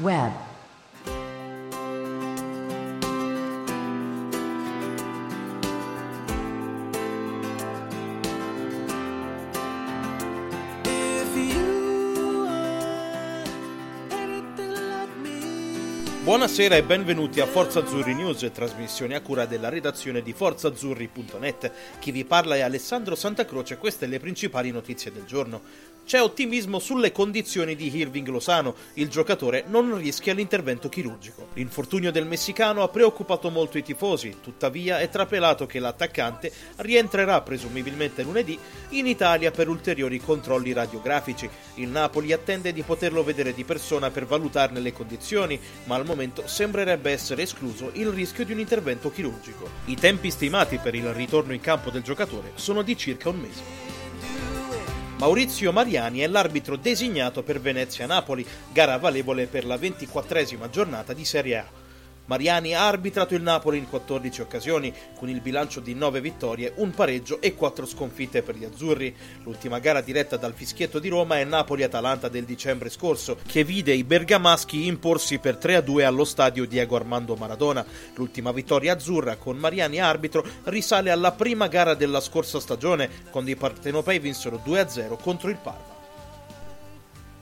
Web. Buonasera e benvenuti a Forza Azzurri News, trasmissione a cura della redazione di ForzaAzzurri.net. Chi vi parla è Alessandro Santa Croce, queste le principali notizie del giorno. C'è ottimismo sulle condizioni di Hirving Lozano, il giocatore non rischia l'intervento chirurgico. L'infortunio del messicano ha preoccupato molto i tifosi, tuttavia è trapelato che l'attaccante rientrerà presumibilmente lunedì in Italia per ulteriori controlli radiografici. Il Napoli attende di poterlo vedere di persona per valutarne le condizioni, ma al momento sembrerebbe essere escluso il rischio di un intervento chirurgico. I tempi stimati per il ritorno in campo del giocatore sono di circa un mese. Maurizio Mariani è l'arbitro designato per Venezia-Napoli, gara valevole per la 24esima giornata di Serie A. Mariani ha arbitrato il Napoli in 14 occasioni, con il bilancio di 9 vittorie, un pareggio e 4 sconfitte per gli azzurri. L'ultima gara diretta dal fischietto di Roma è Napoli-Atalanta del dicembre scorso, che vide i bergamaschi imporsi per 3-2 allo stadio Diego Armando Maradona. L'ultima vittoria azzurra con Mariani arbitro risale alla prima gara della scorsa stagione, quando i partenopei vinsero 2-0 contro il Parma.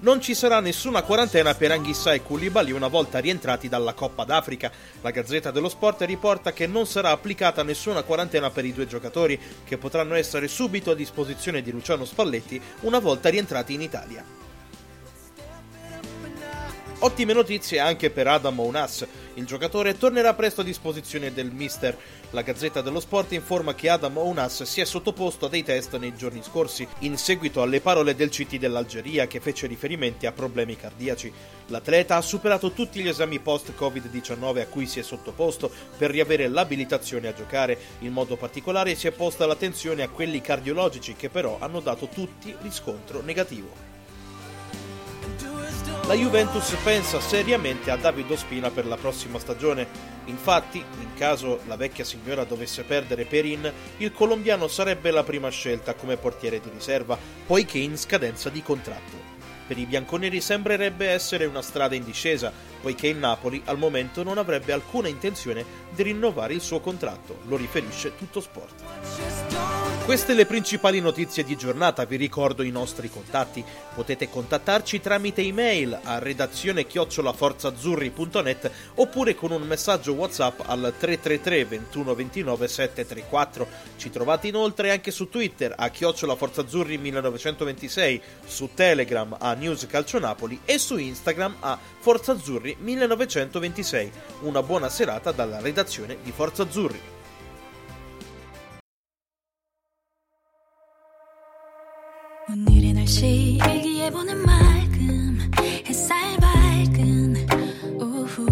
Non ci sarà nessuna quarantena per Anguissa e Koulibaly una volta rientrati dalla Coppa d'Africa. La Gazzetta dello Sport riporta che non sarà applicata nessuna quarantena per i due giocatori, che potranno essere subito a disposizione di Luciano Spalletti una volta rientrati in Italia. Ottime notizie anche per Adam Ounas. Il giocatore tornerà presto a disposizione del mister. La Gazzetta dello Sport informa che Adam Ounas si è sottoposto a dei test nei giorni scorsi, in seguito alle parole del CT dell'Algeria che fece riferimenti a problemi cardiaci. L'atleta ha superato tutti gli esami post-Covid-19 a cui si è sottoposto per riavere l'abilitazione a giocare. In modo particolare si è posta l'attenzione a quelli cardiologici, che però hanno dato tutti riscontro negativo. La Juventus pensa seriamente a David Ospina per la prossima stagione. Infatti, in caso la vecchia signora dovesse perdere Perin, il colombiano sarebbe la prima scelta come portiere di riserva, poiché in scadenza di contratto. Per i bianconeri sembrerebbe essere una strada in discesa, poiché il Napoli al momento non avrebbe alcuna intenzione di rinnovare il suo contratto, lo riferisce Tutto Sport. Queste le principali notizie di giornata, vi ricordo i nostri contatti. Potete contattarci tramite email a redazione@forzazzurri.net oppure con un messaggio WhatsApp al 333 21 29 734. Ci trovate inoltre anche su Twitter a @forzazzurri 1926, su Telegram a News Calcio Napoli e su Instagram a ForzaAzzurri 1926. Una buona serata dalla redazione di Forza Azzurri. 오늘의 날씨 일기예보는 맑음 햇살 밝은 오후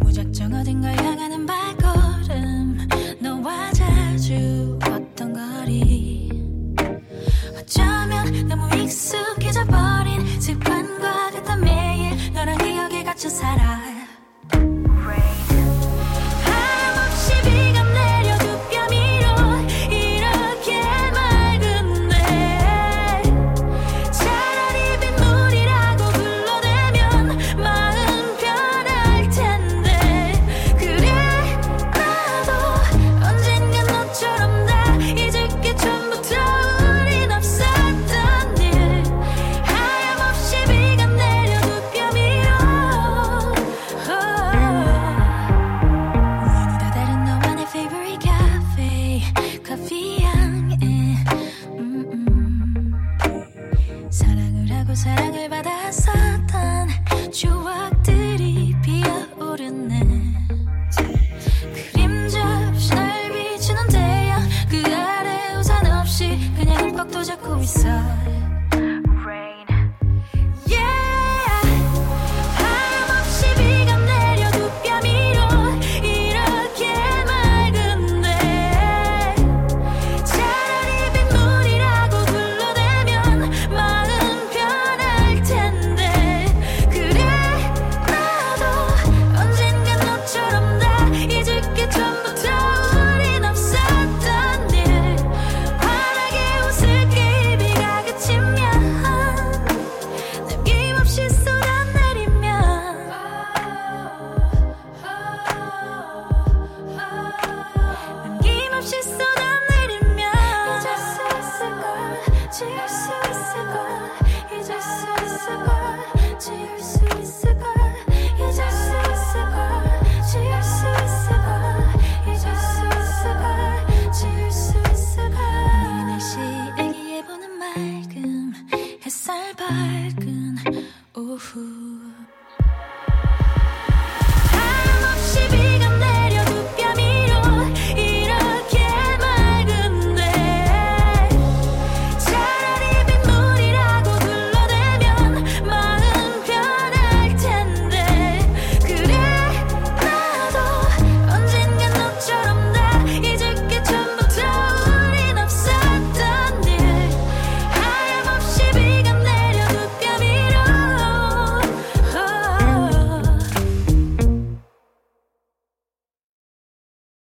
무작정 어딘가 향하는 발걸음 너와 자주 걷던 거리 어쩌면 너무 익숙해져 버린 습관과 같아 매일 너랑 기억에 갇혀 살아